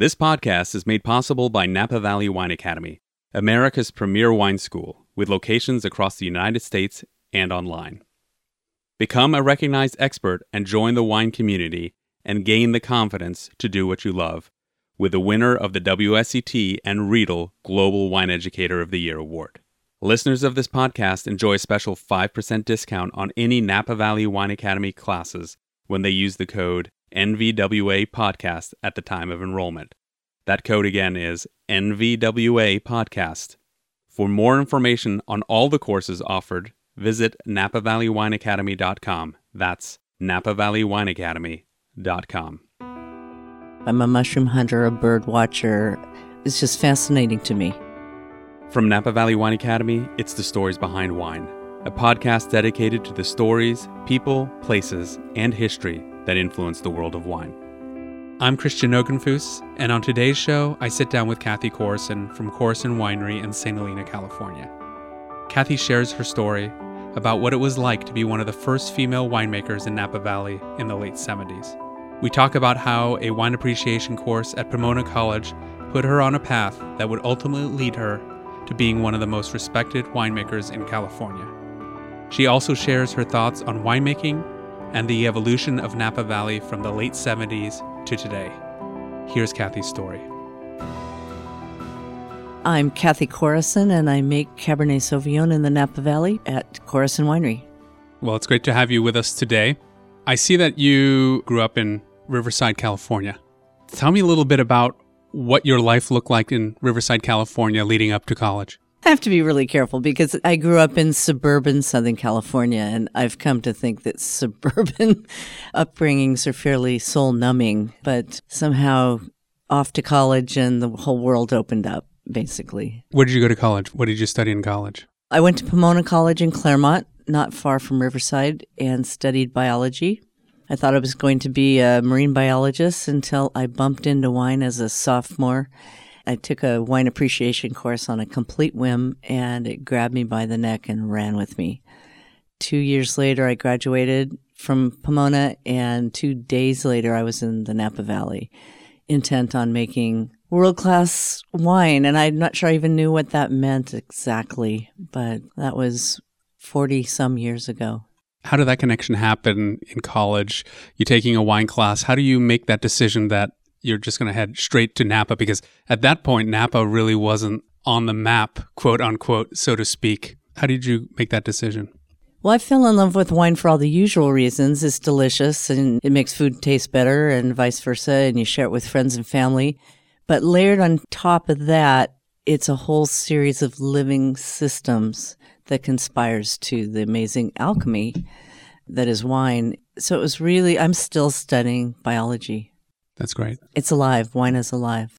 This podcast is made possible by Napa Valley Wine Academy, America's premier wine school, with locations across the United States and online. Become a recognized expert and join the wine community and gain the confidence to do what you love with the winner of the WSET and Riedel Global Wine Educator of the Year Award. Listeners of this podcast enjoy a special 5% discount on any Napa Valley Wine Academy classes when they use the code NVWA Podcast at the time of enrollment. That code again is NVWA Podcast. For more information on all the courses offered, visit NapaValleyWineAcademy.com. That's NapaValleyWineAcademy.com. I'm a mushroom hunter, a bird watcher. It's just fascinating to me. From Napa Valley Wine Academy, it's The Stories Behind Wine, a podcast dedicated to the stories, people, places, and history that influence the world of wine. I'm Christian Nogenfuss, and on today's show, I sit down with Cathy Corison from Corison Winery in St. Helena, California. Cathy shares her story about what it was like to be one of the first female winemakers in Napa Valley in the late 70s. We talk about how a wine appreciation course at Pomona College put her on a path that would ultimately lead her to being one of the most respected winemakers in California. She also shares her thoughts on winemaking and the evolution of Napa Valley from the late 70s to today. Here's Cathy's story. I'm Cathy Corison, and I make Cabernet Sauvignon in the Napa Valley at Corison Winery. Well, it's great to have you with us today. I see that you grew up in Riverside, California. Tell me a little bit about what your life looked like in Riverside, California leading up to college. I have to be really careful because I grew up in suburban Southern California, and I've come to think that suburban upbringings are fairly soul-numbing, but somehow off to college and the whole world opened up, basically. Where did you go to college? What did you study in college? I went to Pomona College in Claremont, not far from Riverside, and studied biology. I thought I was going to be a marine biologist until I bumped into wine as a sophomore. I took a wine appreciation course on a complete whim, and it grabbed me by the neck and ran with me. 2 years later, I graduated from Pomona, and 2 days later, I was in the Napa Valley, intent on making world-class wine, and I'm not sure I even knew what that meant exactly, but that was 40-some years ago. How did that connection happen in college? You're taking a wine class. How do you make that decision that you're just going to head straight to Napa? Because at that point, Napa really wasn't on the map, quote unquote, so to speak. How did you make that decision? Well, I fell in love with wine for all the usual reasons. It's delicious and it makes food taste better and vice versa, and you share it with friends and family. But layered on top of that, it's a whole series of living systems that conspires to the amazing alchemy that is wine. So it was really, I'm still studying biology. That's great. It's alive. Wine is alive.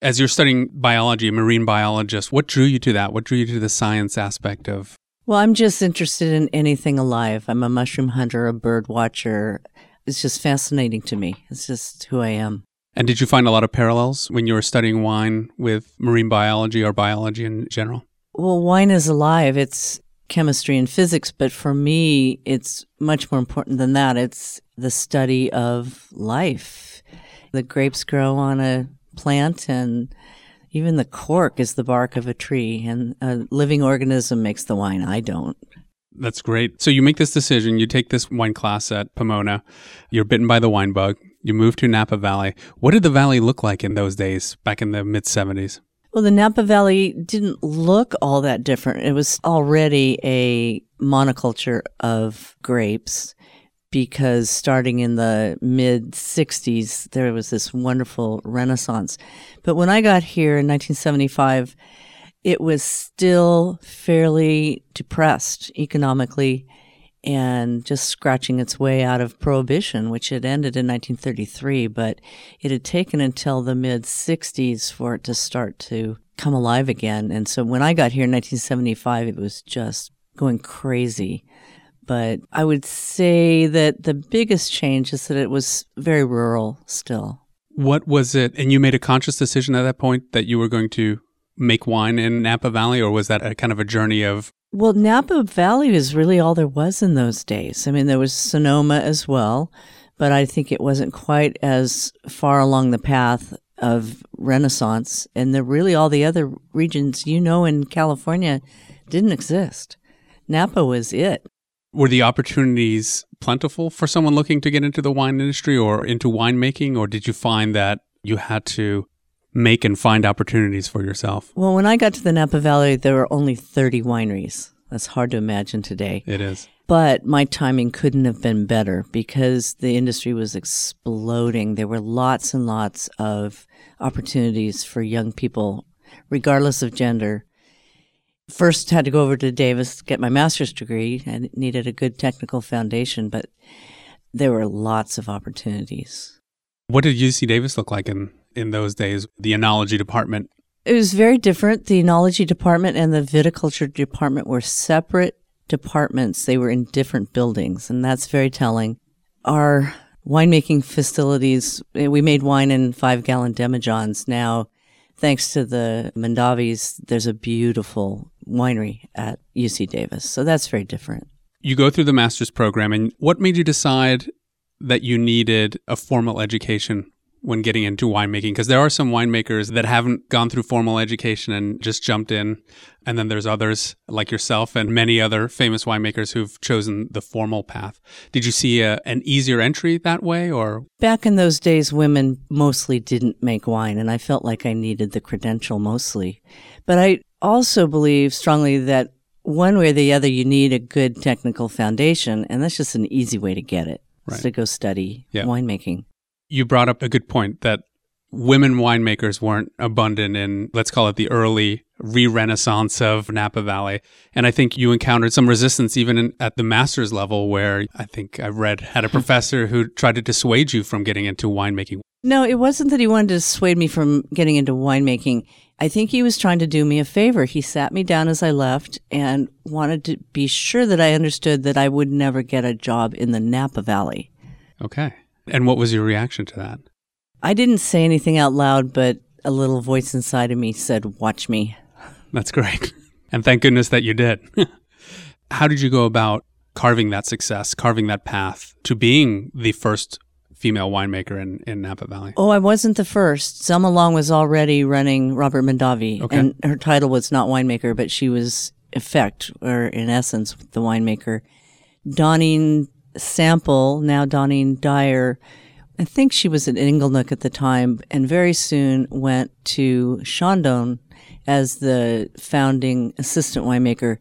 As you're studying biology, marine biologist, what drew you to that? What drew you to the science aspect of? Well, I'm just interested in anything alive. I'm a mushroom hunter, a bird watcher. It's just fascinating to me. It's just who I am. And did you find a lot of parallels when you were studying wine with marine biology or biology in general? Well, wine is alive. It's chemistry and physics, but for me, it's much more important than that. It's the study of life. The grapes grow on a plant, and even the cork is the bark of a tree, and a living organism makes the wine. I don't. That's great. So you make this decision. You take this wine class at Pomona. You're bitten by the wine bug. You move to Napa Valley. What did the valley look like in those days, back in the mid-70s? Well, the Napa Valley didn't look all that different. It was already a monoculture of grapes, because starting in the mid-'60s, there was this wonderful renaissance. But when I got here in 1975, it was still fairly depressed economically and just scratching its way out of Prohibition, which had ended in 1933. But it had taken until the mid-'60s for it to start to come alive again. And so when I got here in 1975, it was just going crazy. But I would say that the biggest change is that it was very rural still. What was it? And you made a conscious decision at that point that you were going to make wine in Napa Valley, or was that a kind of a journey of? Well, Napa Valley is really all there was in those days. I mean, there was Sonoma as well, but I think it wasn't quite as far along the path of Renaissance, and really all the other regions in California didn't exist. Napa was it. Were the opportunities plentiful for someone looking to get into the wine industry or into winemaking, or did you find that you had to make and find opportunities for yourself? Well, when I got to the Napa Valley, there were only 30 wineries. That's hard to imagine today. It is. But my timing couldn't have been better because the industry was exploding. There were lots and lots of opportunities for young people, regardless of gender. First, had to go over to Davis to get my master's degree. I needed a good technical foundation, but there were lots of opportunities. What did UC Davis look like in those days, the enology department? It was very different. The enology department and the viticulture department were separate departments. They were in different buildings, and that's very telling. Our winemaking facilities, we made wine in 5-gallon demijohns now. Thanks to the Mondavis, there's a beautiful winery at UC Davis. So that's very different. You go through the master's program, and what made you decide that you needed a formal education when getting into winemaking? Because there are some winemakers that haven't gone through formal education and just jumped in. And then there's others like yourself and many other famous winemakers who've chosen the formal path. Did you see an easier entry that way? Or back in those days, women mostly didn't make wine, and I felt like I needed the credential mostly. But I also believe strongly that one way or the other, you need a good technical foundation, and that's just an easy way to get it, right, is to go study winemaking. You brought up a good point that women winemakers weren't abundant in, let's call it, the early re-renaissance of Napa Valley. And I think you encountered some resistance even at the master's level, where I think I read had a professor who tried to dissuade you from getting into winemaking. No, it wasn't that he wanted to dissuade me from getting into winemaking. I think he was trying to do me a favor. He sat me down as I left and wanted to be sure that I understood that I would never get a job in the Napa Valley. Okay. And what was your reaction to that? I didn't say anything out loud, but a little voice inside of me said, "Watch me." That's great. And thank goodness that you did. How did you go about carving that success, carving that path to being the first female winemaker in Napa Valley? Oh, I wasn't the first. Zelma Long was already running Robert Mondavi, and her title was not winemaker, but she was, in essence, the winemaker. Dawnine Sample, now Dawnine Dyer, I think she was at Inglenook at the time, and very soon went to Chandon as the founding assistant winemaker.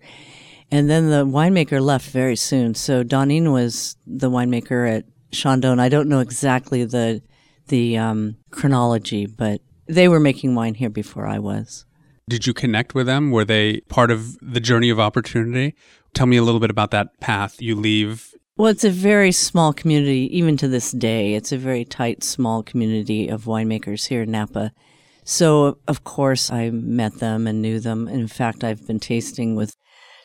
And then the winemaker left very soon. So Dawnine was the winemaker at Chandon. I don't know exactly the chronology, but they were making wine here before I was. Did you connect with them? Were they part of the journey of opportunity? Tell me a little bit about that path. You leave. Well, it's a very small community, even to this day. It's a very tight, small community of winemakers here in Napa. So, of course, I met them and knew them. In fact, I've been tasting with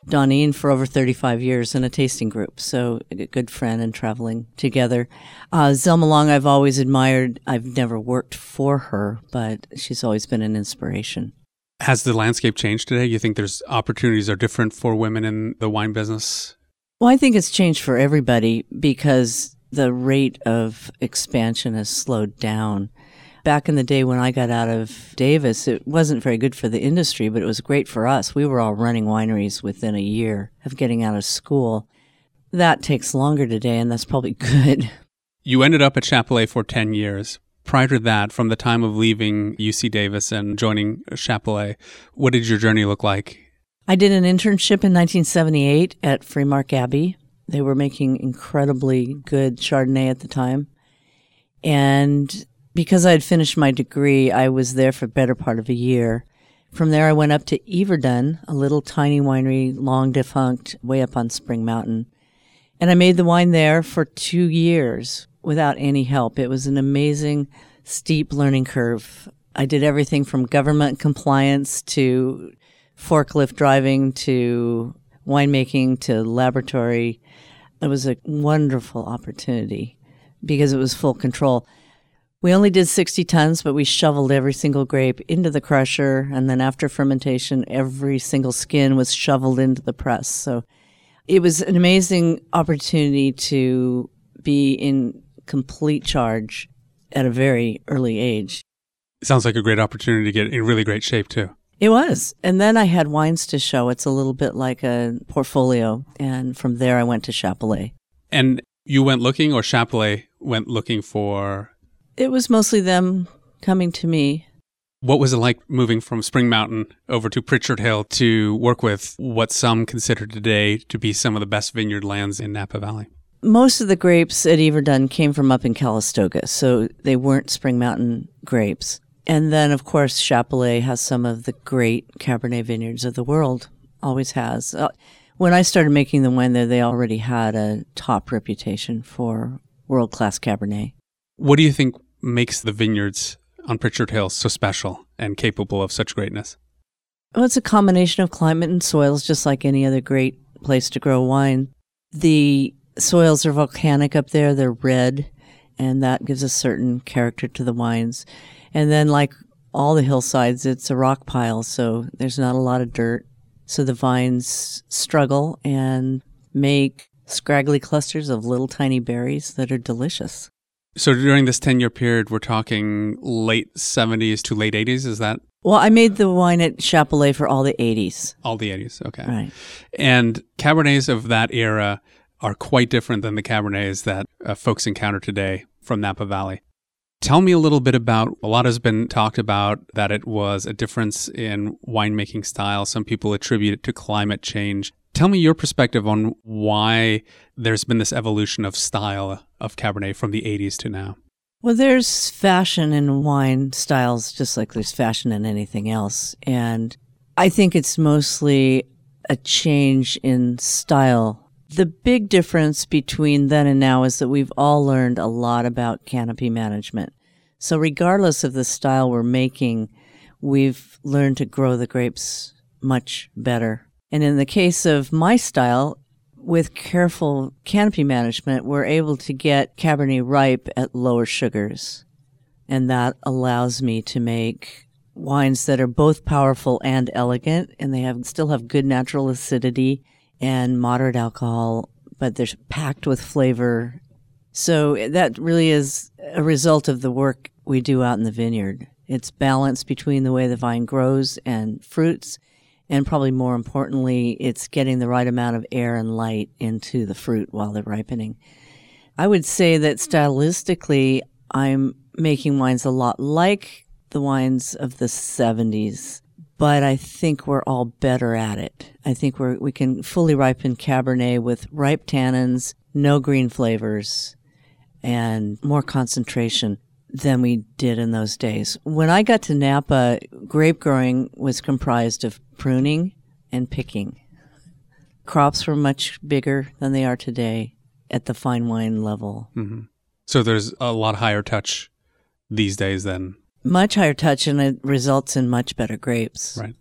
Dawnine for over 35 years in a tasting group. So, a good friend and traveling together. Zelma Long, I've always admired. I've never worked for her, but she's always been an inspiration. Has the landscape changed today? You think there's opportunities are different for women in the wine business? Well, I think it's changed for everybody because the rate of expansion has slowed down. Back in the day when I got out of Davis, it wasn't very good for the industry, but it was great for us. We were all running wineries within a year of getting out of school. That takes longer today, and that's probably good. You ended up at Chappellet for 10 years. Prior to that, from the time of leaving UC Davis and joining Chappellet, what did your journey look like? I did an internship in 1978 at Freemark Abbey. They were making incredibly good Chardonnay at the time. And because I had finished my degree, I was there for the better part of a year. From there, I went up to Eberdun, a little tiny winery, long defunct, way up on Spring Mountain. And I made the wine there for 2 years without any help. It was an amazing, steep learning curve. I did everything from government compliance to forklift driving to winemaking to laboratory. It was a wonderful opportunity because it was full control. We only did 60 tons, but we shoveled every single grape into the crusher. And then after fermentation, every single skin was shoveled into the press. So it was an amazing opportunity to be in complete charge at a very early age. It sounds like a great opportunity to get in really great shape too. It was. And then I had wines to show. It's a little bit like a portfolio. And from there, I went to Chappellet. And you went looking, or Chappellet went looking for? It was mostly them coming to me. What was it like moving from Spring Mountain over to Pritchard Hill to work with what some consider today to be some of the best vineyard lands in Napa Valley? Most of the grapes at Eberdun came from up in Calistoga, so they weren't Spring Mountain grapes. And then, of course, Chappellet has some of the great Cabernet vineyards of the world, always has. When I started making the wine there, they already had a top reputation for world-class Cabernet. What do you think makes the vineyards on Pritchard Hill so special and capable of such greatness? Well, it's a combination of climate and soils, just like any other great place to grow wine. The soils are volcanic up there. They're red, and that gives a certain character to the wines. And then, like all the hillsides, it's a rock pile, so there's not a lot of dirt. So the vines struggle and make scraggly clusters of little tiny berries that are delicious. So during this 10-year period, we're talking late 70s to late 80s, is that? Well, I made the wine at Chappellet for all the 80s. All the 80s, okay. Right. And Cabernets of that era are quite different than the Cabernets that folks encounter today from Napa Valley. Tell me a little bit about, a lot has been talked about that it was a difference in winemaking style. Some people attribute it to climate change. Tell me your perspective on why there's been this evolution of style of Cabernet from the 80s to now. Well, there's fashion in wine styles, just like there's fashion in anything else. And I think it's mostly a change in style. The big difference between then and now is that we've all learned a lot about canopy management. So regardless of the style we're making, we've learned to grow the grapes much better. And in the case of my style, with careful canopy management, we're able to get Cabernet ripe at lower sugars. And that allows me to make wines that are both powerful and elegant, and they still have good natural acidity and moderate alcohol, but they're packed with flavor. So that really is a result of the work we do out in the vineyard. It's balance between the way the vine grows and fruits, and probably more importantly, it's getting the right amount of air and light into the fruit while they're ripening. I would say that stylistically, I'm making wines a lot like the wines of the 70s. But I think we're all better at it. I think we can fully ripen Cabernet with ripe tannins, no green flavors, and more concentration than we did in those days. When I got to Napa, grape growing was comprised of pruning and picking. Crops were much bigger than they are today at the fine wine level. Mm-hmm. So there's a lot higher touch these days than... Much higher touch, and it results in much better grapes. Right.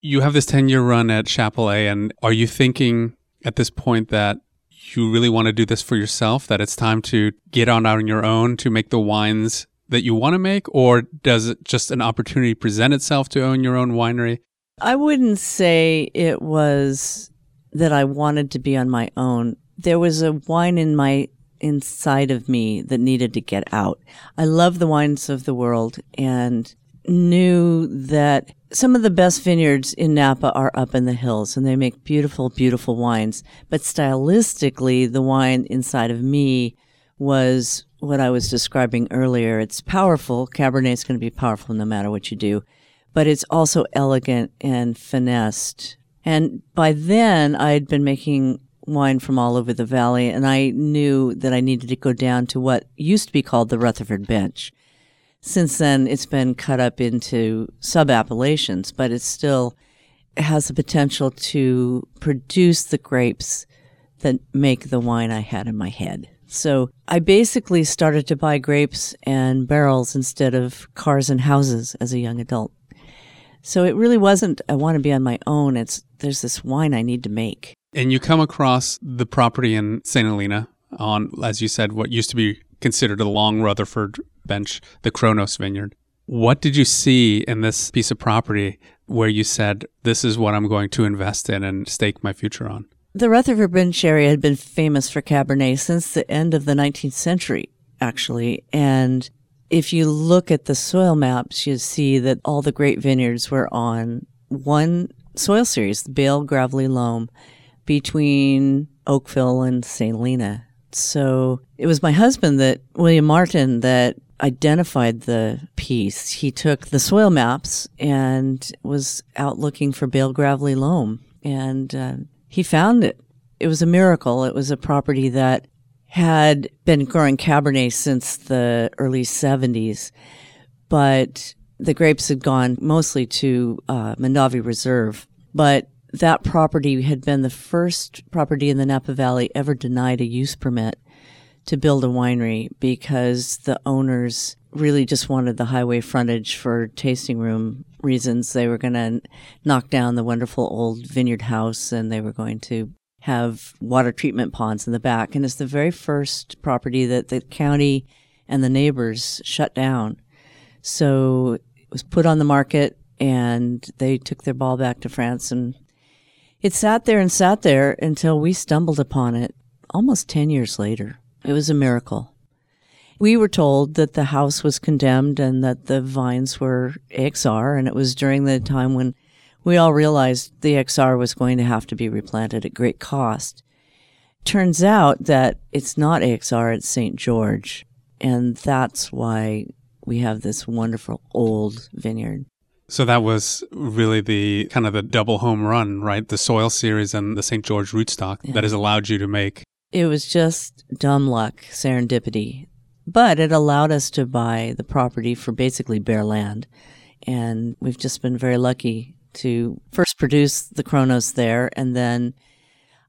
You have this 10-year run at Chappellet, and are you thinking at this point that you really want to do this for yourself, that it's time to get on your own to make the wines that you want to make, or does it just an opportunity present itself to own your own winery? I wouldn't say it was that I wanted to be on my own. There was a wine in my inside of me that needed to get out. I love the wines of the world and knew that some of the best vineyards in Napa are up in the hills, and they make beautiful, beautiful wines. But stylistically, the wine inside of me was what I was describing earlier. It's powerful. Cabernet is going to be powerful no matter what you do, but it's also elegant and finessed. And by then, I had been making wine from all over the valley, and I knew that I needed to go down to what used to be called the Rutherford Bench. Since then, it's been cut up into sub-appellations, but it still has the potential to produce the grapes that make the wine I had in my head. So I basically started to buy grapes and barrels instead of cars and houses as a young adult. So it really wasn't, I want to be on my own. It's, there's this wine I need to make. And you come across the property in St. Helena on, as you said, what used to be considered a long Rutherford Bench, the Kronos Vineyard. What did you see in this piece of property where you said, this is what I'm going to invest in and stake my future on? The Rutherford Bench area had been famous for Cabernet since the end of the 19th century, actually. And If you look at the soil maps, you see that all the great vineyards were on one soil series, the Bale Gravelly Loam, between Oakville and St. Helena. So it was my husband, that William Martin, that identified the piece. He took the soil maps and was out looking for Bale Gravelly Loam, and he found it. It was a miracle. It was a property that had been growing Cabernet since the early 70s, but the grapes had gone mostly to Mondavi Reserve. But that property had been the first property in the Napa Valley ever denied a use permit to build a winery, because the owners really just wanted the highway frontage for tasting room reasons. They were going to knock down the wonderful old vineyard house, and they were going to have water treatment ponds in the back. And it's the very first property that the county and the neighbors shut down. So it was put on the market, and they took their ball back to France, and it sat there until we stumbled upon it almost 10 years later. It was a miracle. We were told that the house was condemned and that the vines were AXR, and it was during the time when we all realized the AXR was going to have to be replanted at great cost. Turns out that it's not AXR, it's St. George, and that's why we have this wonderful old vineyard. So that was really the kind of the double home run, right? The soil series and the St. George rootstock that has allowed you to make. It was just dumb luck, serendipity, but it allowed us to buy the property for basically bare land, and we've just been very lucky to first produce the Kronos there, and then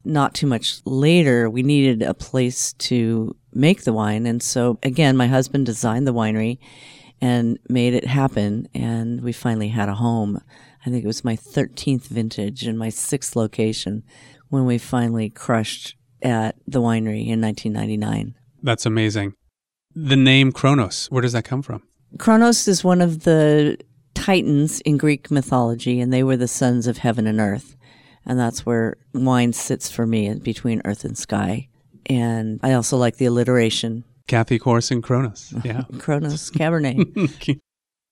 not too much later, we needed a place to make the wine, and so again, my husband designed the winery and made it happen, and we finally had a home. I think it was my 13th vintage and my 6th location when we finally crushed at the winery in 1999. That's amazing. The name Kronos, where does that come from? Kronos is one of the titans in Greek mythology, and they were the sons of heaven and earth. And that's where wine sits for me, between earth and sky. And I also like the alliteration. Cathy Corison, Kronos. Yeah. Kronos Cabernet.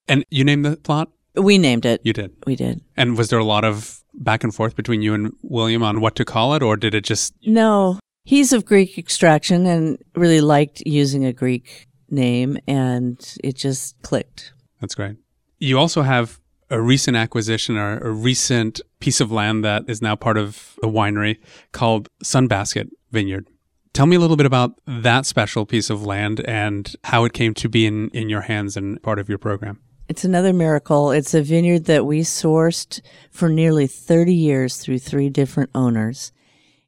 And you named the plot? We named it. You did? We did. And was there a lot of back and forth between you and William on what to call it, or did it just... No. He's of Greek extraction and really liked using a Greek name, and it just clicked. That's great. You also have a recent acquisition, or a recent piece of land that is now part of the winery, called Sunbasket Vineyard. Tell me a little bit about that special piece of land and how it came to be in your hands and part of your program. It's another miracle. It's a vineyard that we sourced for nearly 30 years through 3 different owners.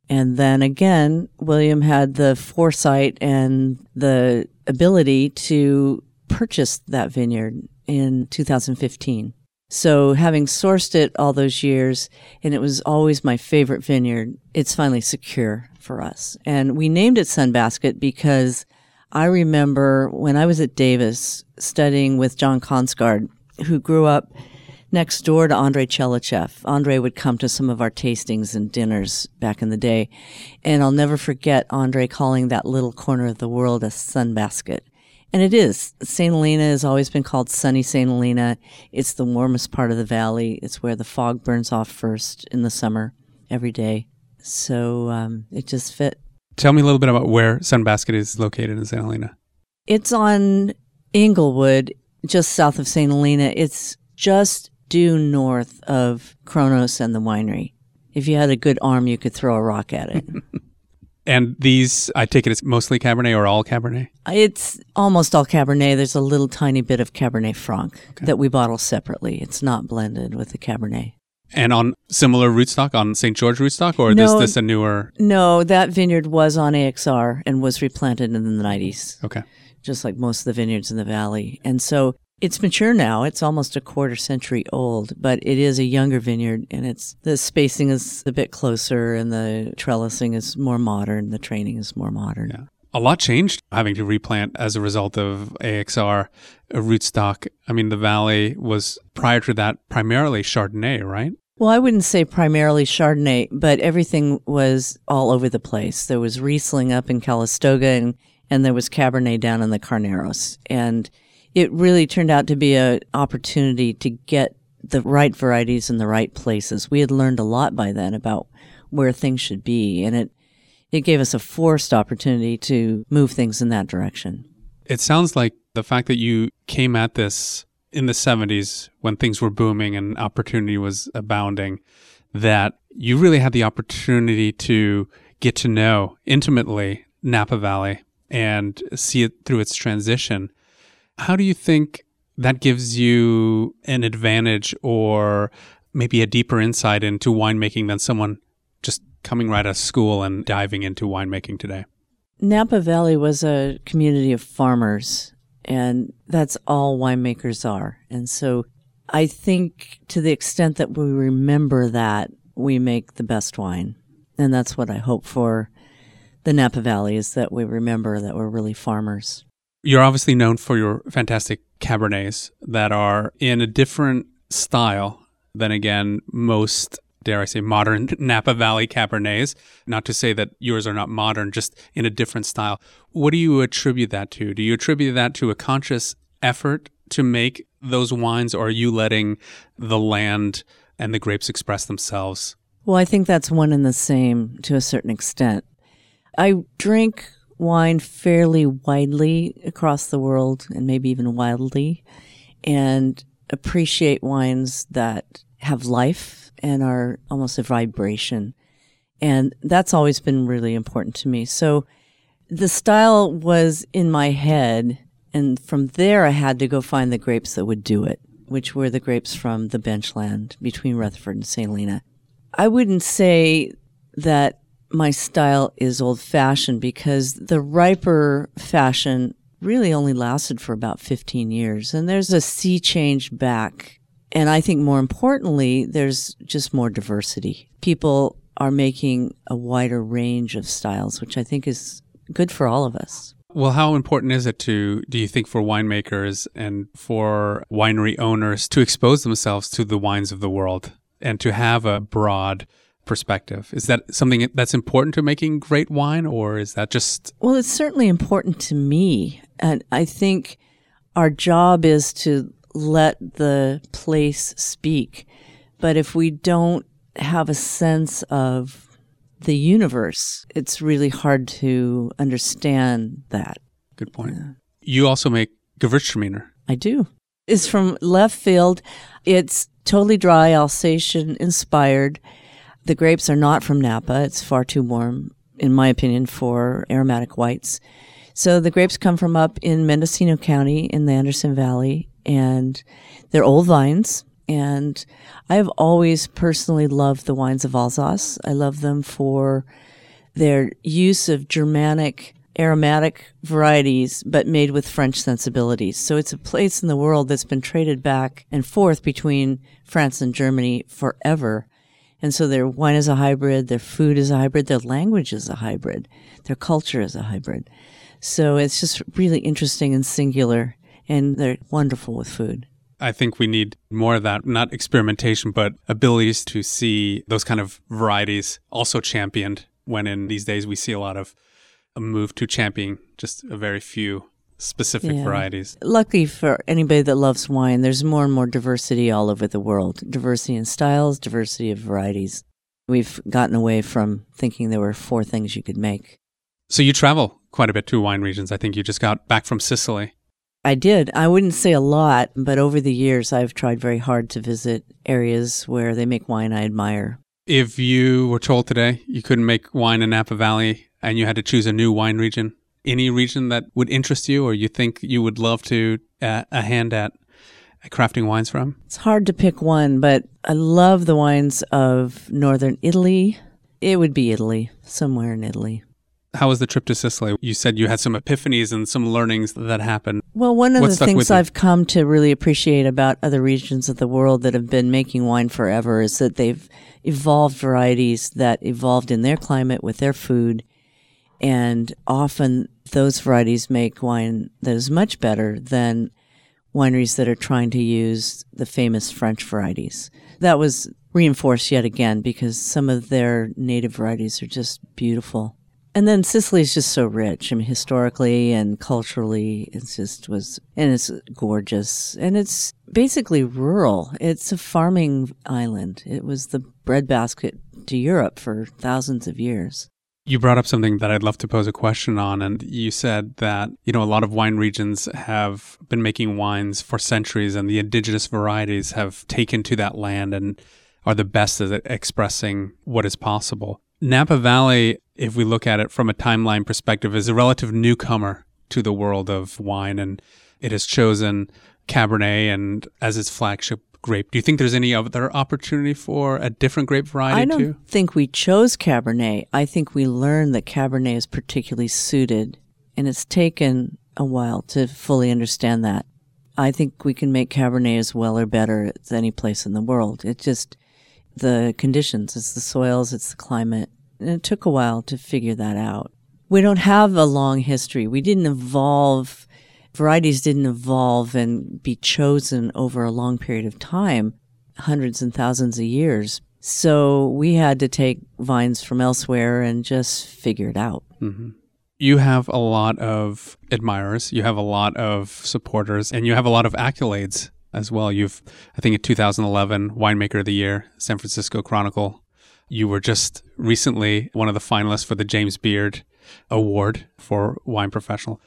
And then again, William had the foresight and the ability to purchase that vineyard in 2015. So having sourced it all those years, and it was always my favorite vineyard, it's finally secure for us. And we named it Sunbasket because I remember when I was at Davis studying with John Consgard, who grew up next door to Andre Chelechev. Andre would come to some of our tastings and dinners back in the day, and I'll never forget Andre calling that little corner of the world a sunbasket. And it is. St. Helena has always been called sunny St. Helena. It's the warmest part of the valley. It's where the fog burns off first in the summer every day. So it just fit. Tell me a little bit about where Sunbasket is located in St. Helena. It's on Inglewood, just south of St. Helena. It's just due north of Kronos and the winery. If you had a good arm, you could throw a rock at it. And these, I take it, it's mostly Cabernet or all Cabernet? It's almost all Cabernet. There's a little tiny bit of Cabernet Franc that we bottle separately. It's not blended with the Cabernet. And on similar rootstock, on St. George rootstock, or is this a newer? No, that vineyard was on AXR and was replanted in the 90s. Okay. Just like most of the vineyards in the valley. And so it's mature now. It's almost a quarter century old, but it is a younger vineyard, and it's the spacing is a bit closer, and the trellising is more modern. The training is more modern. Yeah. A lot changed having to replant as a result of AXR, a rootstock. I mean, the valley was, prior to that, primarily Chardonnay, right? Well, I wouldn't say primarily Chardonnay, but everything was all over the place. There was Riesling up in Calistoga, and there was Cabernet down in the Carneros. And it really turned out to be an opportunity to get the right varieties in the right places. We had learned a lot by then about where things should be, and it gave us a forced opportunity to move things in that direction. It sounds like the fact that you came at this in the 70s when things were booming and opportunity was abounding, that you really had the opportunity to get to know intimately Napa Valley and see it through its transition. How do you think that gives you an advantage or maybe a deeper insight into winemaking than someone just coming right out of school and diving into winemaking today? Napa Valley was a community of farmers, and that's all winemakers are. And so I think to the extent that we remember that, we make the best wine. And that's what I hope for the Napa Valley, is that we remember that we're really farmers. You're obviously known for your fantastic Cabernets that are in a different style than, again, most, dare I say, modern Napa Valley Cabernets. Not to say that yours are not modern, just in a different style. What do you attribute that to? Do you attribute that to a conscious effort to make those wines, or are you letting the land and the grapes express themselves? Well, I think that's one and the same to a certain extent. I drink wine fairly widely across the world, and maybe even wildly, and appreciate wines that have life and are almost a vibration. And that's always been really important to me. So the style was in my head, and from there I had to go find the grapes that would do it, which were the grapes from the benchland between Rutherford and St. Helena. I wouldn't say that my style is old-fashioned, because the riper fashion really only lasted for about 15 years, and there's a sea change back. And I think more importantly, there's just more diversity. People are making a wider range of styles, which I think is good for all of us. Well, how important is it do you think, for winemakers and for winery owners to expose themselves to the wines of the world and to have a broad perspective? Is that something that's important to making great wine, or is that just... Well, it's certainly important to me. And I think our job is to let the place speak. But if we don't have a sense of the universe, it's really hard to understand that. Good point. Yeah. You also make Gewürztraminer. I do. It's from left field. It's totally dry, Alsatian inspired. The grapes are not from Napa. It's far too warm, in my opinion, for aromatic whites. So the grapes come from up in Mendocino County in the Anderson Valley, and they're old vines. And I have always personally loved the wines of Alsace. I love them for their use of Germanic aromatic varieties, but made with French sensibilities. So it's a place in the world that's been traded back and forth between France and Germany forever. And so their wine is a hybrid, their food is a hybrid, their language is a hybrid, their culture is a hybrid. So it's just really interesting and singular, and they're wonderful with food. I think we need more of that, not experimentation, but abilities to see those kind of varieties also championed, when in these days we see a lot of a move to championing just a very few specific varieties. Luckily for anybody that loves wine, there's more and more diversity all over the world. Diversity in styles, diversity of varieties. We've gotten away from thinking there were four things you could make. So you travel quite a bit to wine regions. I think you just got back from Sicily. I did. I wouldn't say a lot, but over the years I've tried very hard to visit areas where they make wine I admire. If you were told today you couldn't make wine in Napa Valley and you had to choose a new wine region, any region that would interest you or you think you would love to a hand at crafting wines from? It's hard to pick one, but I love the wines of northern Italy. It would be Italy, somewhere in Italy. How was the trip to Sicily? You said you had some epiphanies and some learnings that happened. Well, one of the things I've come to really appreciate about other regions of the world that have been making wine forever is that they've evolved varieties that evolved in their climate with their food. And often those varieties make wine that is much better than wineries that are trying to use the famous French varieties. That was reinforced yet again because some of their native varieties are just beautiful. And then Sicily is just so rich. I mean, historically and culturally, it's just was, and it's gorgeous. And it's basically rural. It's a farming island. It was the breadbasket to Europe for thousands of years. You brought up something that I'd love to pose a question on, and you said that, you know, a lot of wine regions have been making wines for centuries, and the indigenous varieties have taken to that land and are the best at expressing what is possible. Napa Valley, if we look at it from a timeline perspective, is a relative newcomer to the world of wine, and it has chosen Cabernet and as its flagship grape. Do you think there's any other opportunity for a different grape variety too? I don't think we chose Cabernet. I think we learned that Cabernet is particularly suited, and it's taken a while to fully understand that. I think we can make Cabernet as well or better as any place in the world. It's just the conditions, it's the soils, it's the climate. And it took a while to figure that out. We don't have a long history. We didn't evolve. Varieties didn't evolve and be chosen over a long period of time, hundreds and thousands of years. So we had to take vines from elsewhere and just figure it out. Mm-hmm. You have a lot of admirers, you have a lot of supporters, and you have a lot of accolades as well. You've, I think in 2011, Winemaker of the Year, San Francisco Chronicle. You were just recently one of the finalists for the James Beard Award for Wine Professional.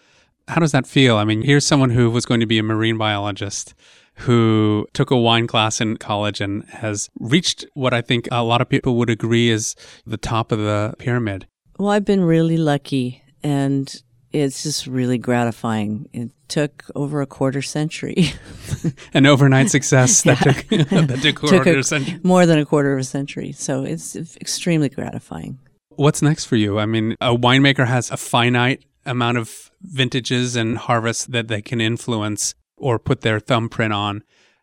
How does that feel? I mean, here's someone who was going to be a marine biologist who took a wine class in college and has reached what I think a lot of people would agree is the top of the pyramid. Well, I've been really lucky, and it's just really gratifying. It took over a quarter century. An overnight success that took a quarter century. More than a quarter of a century. So it's extremely gratifying. What's next for you? I mean, a winemaker has a finite amount of vintages and harvests that they can influence or put their thumbprint on.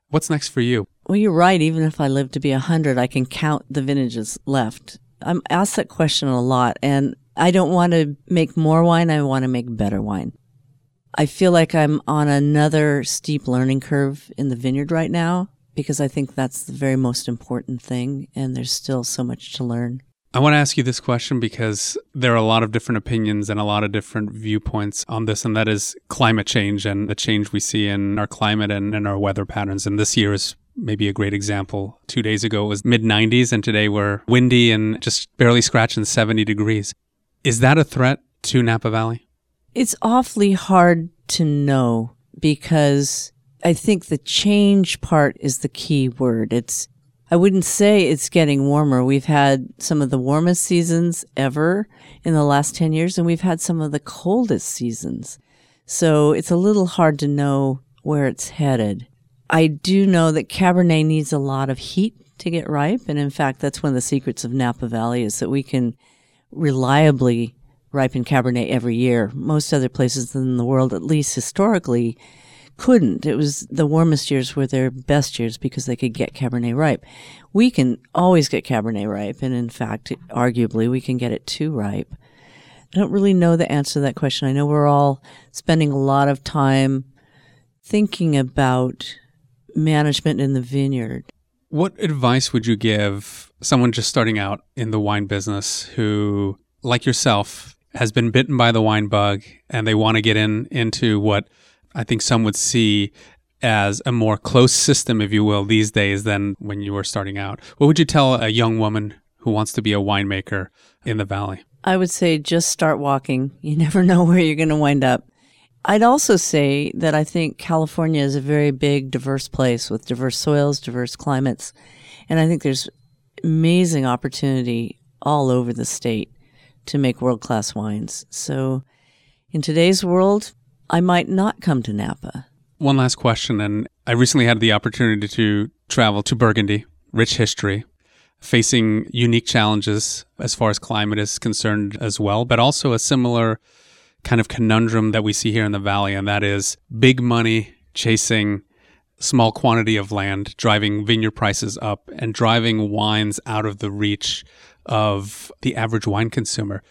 What's next for you? Well, you're right. Even if I live to be 100, I can count the vintages left. I'm asked that question a lot, and I don't want to make more wine. I want to make better wine. I feel like I'm on another steep learning curve in the vineyard right now, because I think that's the very most important thing, and there's still so much to learn. I want to ask you this question because there are a lot of different opinions and a lot of different viewpoints on this, and that is climate change and the change we see in our climate and in our weather patterns. And this year is maybe a great example. 2 days ago, it was mid-90s, and today we're windy and just barely scratching 70 degrees. Is that a threat to Napa Valley? It's awfully hard to know, because I think the change part is the key word. I wouldn't say it's getting warmer. We've had some of the warmest seasons ever in the last 10 years, and we've had some of the coldest seasons. So it's a little hard to know where it's headed. I do know that Cabernet needs a lot of heat to get ripe, and in fact, that's one of the secrets of Napa Valley, is that we can reliably ripen Cabernet every year. Most other places in the world, at least historically, couldn't. It was the warmest years were their best years because they could get Cabernet ripe. We can always get Cabernet ripe, and in fact, arguably, we can get it too ripe. I don't really know the answer to that question. I know we're all spending a lot of time thinking about management in the vineyard. What advice would you give someone just starting out in the wine business who, like yourself, has been bitten by the wine bug, and they want to get into what I think some would see as a more closed system, if you will, these days than when you were starting out? What would you tell a young woman who wants to be a winemaker in the Valley? I would say just start walking. You never know where you're going to wind up. I'd also say that I think California is a very big, diverse place with diverse soils, diverse climates. And I think there's amazing opportunity all over the state to make world-class wines. So in today's world, I might not come to Napa. One last question, and I recently had the opportunity to travel to Burgundy, rich history, facing unique challenges as far as climate is concerned as well, but also a similar kind of conundrum that we see here in the Valley, and that is big money chasing small quantity of land, driving vineyard prices up, and driving wines out of the reach of the average wine consumer.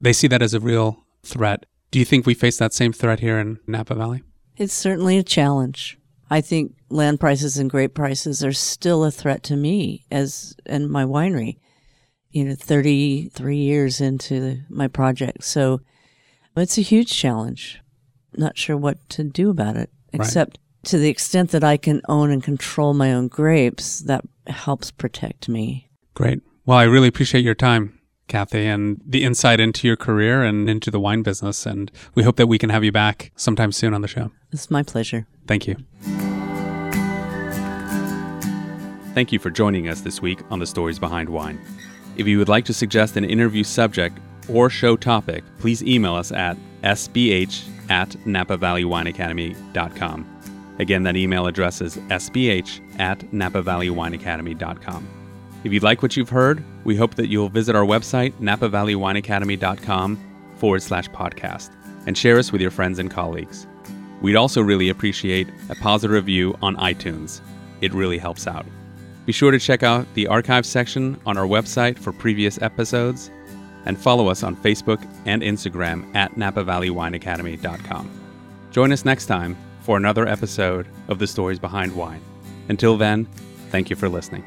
They see that as a real threat. Do you think we face that same threat here in Napa Valley? It's certainly a challenge. I think land prices and grape prices are still a threat to me and my winery. you know, 33 years into my project. So it's a huge challenge. Not sure what to do about it, except to the extent that I can own and control my own grapes, that helps protect me. Great. Well, I really appreciate your time, Cathy, and the insight into your career and into the wine business. And we hope that we can have you back sometime soon on the show. It's my pleasure. Thank you. Thank you for joining us this week on The Stories Behind Wine. If you would like to suggest an interview subject or show topic, please email us at sbh@napavalleywineacademy.com. Again, that email address is sbh@napavalleywineacademy.com. If you like what you've heard, we hope that you'll visit our website, napavalleywineacademy.com/podcast, and share us with your friends and colleagues. We'd also really appreciate a positive review on iTunes. It really helps out. Be sure to check out the archive section on our website for previous episodes, and follow us on Facebook and Instagram at napavalleywineacademy.com. Join us next time for another episode of The Stories Behind Wine. Until then, thank you for listening.